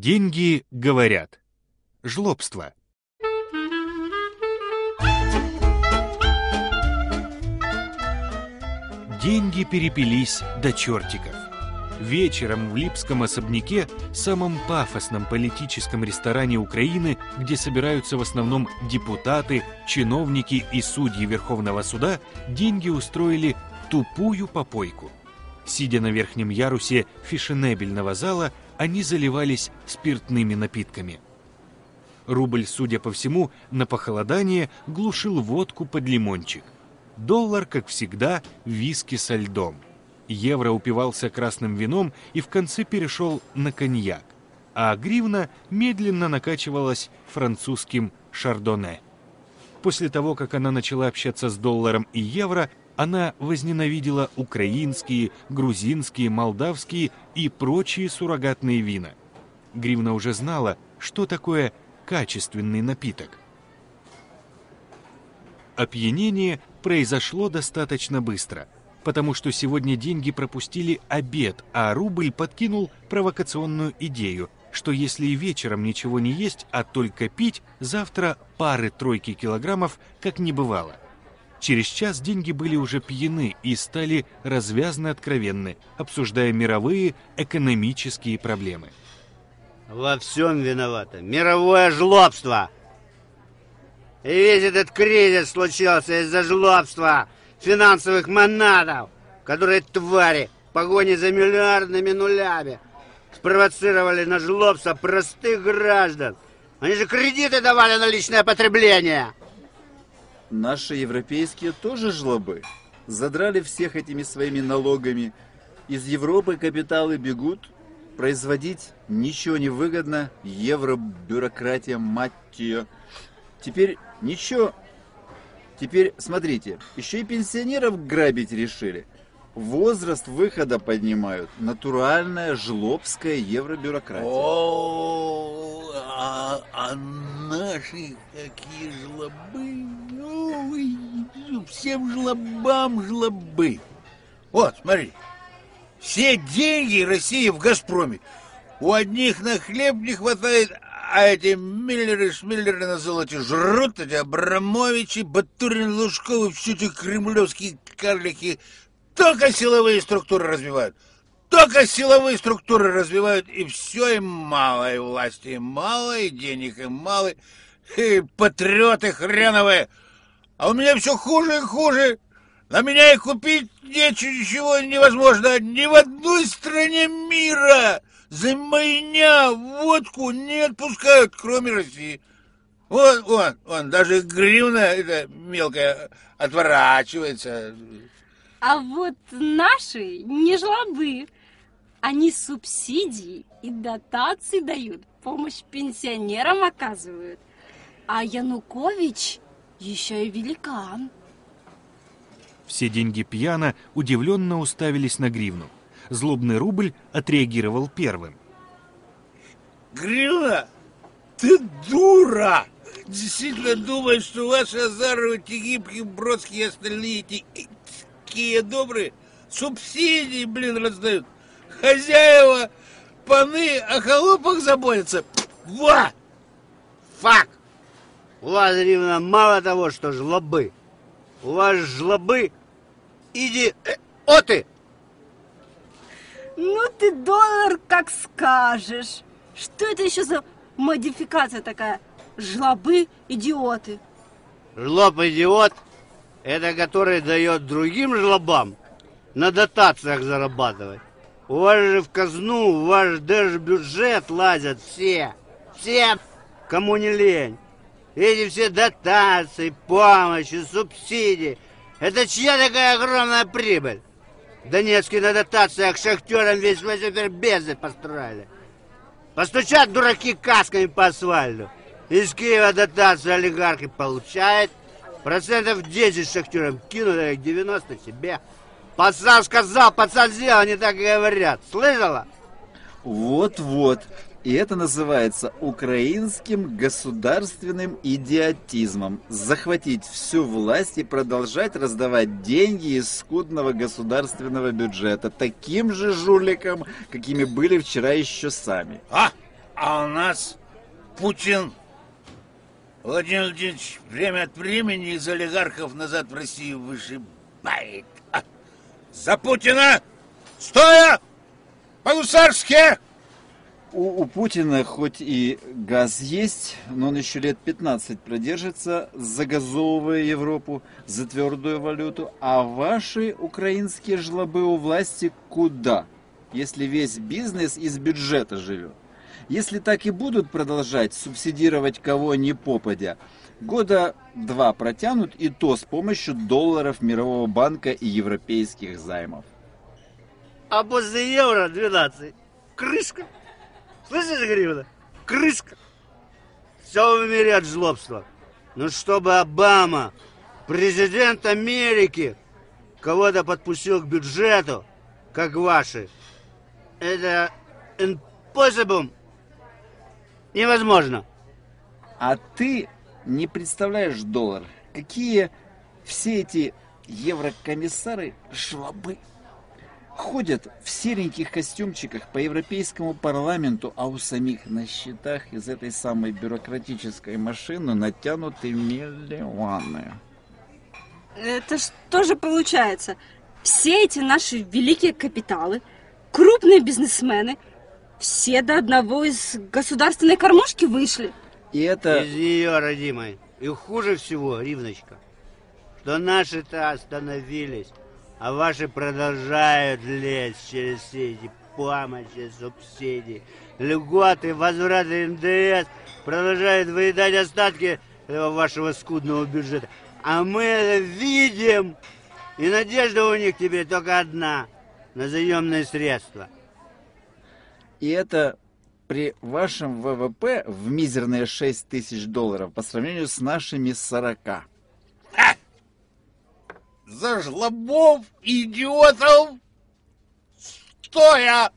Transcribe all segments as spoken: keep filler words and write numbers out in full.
Деньги говорят. Жлобство. Деньги перепились до чертиков. Вечером в липском особняке, самом пафосном политическом ресторане Украины, где собираются в основном депутаты, чиновники и судьи Верховного суда, деньги устроили тупую попойку. Сидя на верхнем ярусе фешенебельного зала, они заливались спиртными напитками. Рубль, судя по всему, на похолодание глушил водку под лимончик. Доллар, как всегда, виски со льдом. Евро упивался красным вином и в конце перешел на коньяк. А гривна медленно накачивалась французским шардоне. После того, как она начала общаться с долларом и евро, она возненавидела украинские, грузинские, молдавские и прочие суррогатные вина. Гривна уже знала, что такое качественный напиток. Опьянение произошло достаточно быстро, потому что сегодня деньги пропустили обед, а рубль подкинул провокационную идею, что если и вечером ничего не есть, а только пить, завтра пары-тройки килограммов как не бывало. Через час деньги были уже пьяны и стали развязно откровенны, обсуждая мировые экономические проблемы. Во всем виновато мировое жлобство! И весь этот кризис случился из-за жлобства финансовых монадов, которые твари в погоне за миллиардными нулями спровоцировали на жлобство простых граждан. Они же кредиты давали на личное потребление. Наши европейские тоже жлобы. Задрали всех этими своими налогами. Из Европы капиталы бегут. Производить ничего не выгодно. Евробюрократия, мать ее. Теперь ничего, теперь смотрите, еще и пенсионеров грабить решили. Возраст выхода поднимают. Натуральная жлобская евробюрократия. О, а, а наши какие жлобы. Ой, всем жлобам жлобы. Вот, смотри, все деньги России в Газпроме. У одних на хлеб не хватает. А эти Миллеры, Шмиллеры на золоте жрут, эти Абрамовичи, Батурин, Лужковы, все эти кремлевские карлики. Только силовые структуры развивают. Только силовые структуры развивают, и все, и мало, и власти, и мало, и денег, и мало, и патриоты хреновые. А у меня все хуже и хуже. На меня и купить ничего невозможно. Ни в одной стране мира за меня водку не отпускают, кроме России. Вот, вон, вон, даже гривна эта мелкая отворачивается. А вот наши не жлобы. Они субсидии и дотации дают, помощь пенсионерам оказывают. А Янукович еще и великан. Все деньги пьяно удивленно уставились на гривну. Злобный рубль отреагировал первым. Гривна, ты дура! Действительно думаешь, что ваши Азаровы, Тегибки, Бродские и остальные такие добрые субсидии, блин, раздают. Хозяева, паны о холопах заботятся. Ва! Фак! У вас, гривна, мало того, что жлобы. У вас жлобы, иди, э, оты! Ну ты, доллар, как скажешь. Что это еще за модификация такая? Жлобы-идиоты. Жлоб-идиот – это который дает другим жлобам на дотациях зарабатывать. У вас же в казну, в ваш держбюджет лазят все. Все, кому не лень. Эти все дотации, помощи, субсидии. Это чья такая огромная прибыль? Донецкие на дотациях шахтерам весь Сибирь построили. Постучат дураки касками по асфальту. Из Киева дотацию олигархи получают. Процентов десять шахтерам кинут, а их девяносто себе. Пацан сказал, пацан сделал, они так и говорят. Слышала? Вот-вот. И это называется украинским государственным идиотизмом. Захватить всю власть и продолжать раздавать деньги из скудного государственного бюджета таким же жуликам, какими были вчера еще сами. А, А у нас Путин Владимир Владимирович время от времени из олигархов назад в Россию вышибает. За Путина! Стоя! По-гусарски! У, у Путина хоть и газ есть, но он еще лет пятнадцать продержится, загазовывая Европу, за твердую валюту. А ваши украинские жлобы у власти куда, если весь бизнес из бюджета живет? Если так и будут продолжать субсидировать кого ни попадя, года два протянут, и то с помощью долларов Мирового банка и европейских займов. А после евро двенадцать. Крышка. Слышите, Гривна? Крышка. Все в мире от жлобства. Но чтобы Обама, президент Америки, кого-то подпустил к бюджету, как ваши, это impossible. Невозможно. А ты не представляешь, доллар, какие все эти еврокомиссары жлобы. Ходят в сереньких костюмчиках по Европейскому парламенту, а у самих на счетах из этой самой бюрократической машины натянуты миллионы. Это что же получается? Все эти наши великие капиталы, крупные бизнесмены, все до одного из государственной кормушки вышли. И это... Из нее, родимой. И хуже всего, Ривночка, что наши-то остановились, а ваши продолжают лезть через все эти помощи, субсидии, льготы, возвраты эн дэ эс, продолжают выедать остатки этого вашего скудного бюджета. А мы это видим, и надежда у них теперь только одна – на заемные средства. И это при вашем вэ вэ пэ в мизерные шесть тысяч долларов по сравнению с нашими сорока. За жлобов, идиотов, стоя!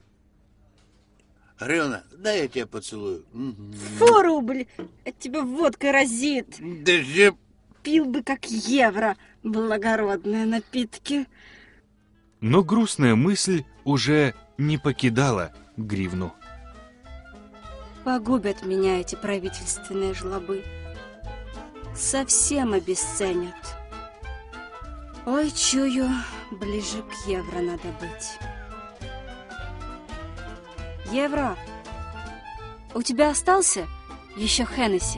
Гривна, дай я тебя поцелую. Фу, рубль, от тебя водкой разит. Даже... Пил бы как евро, благородные напитки. Но грустная мысль уже не покидала Гривну. Погубят меня эти правительственные жлобы. Совсем обесценят. Ой, чую, ближе к евро надо быть. Евро, у тебя остался еще Хеннесси?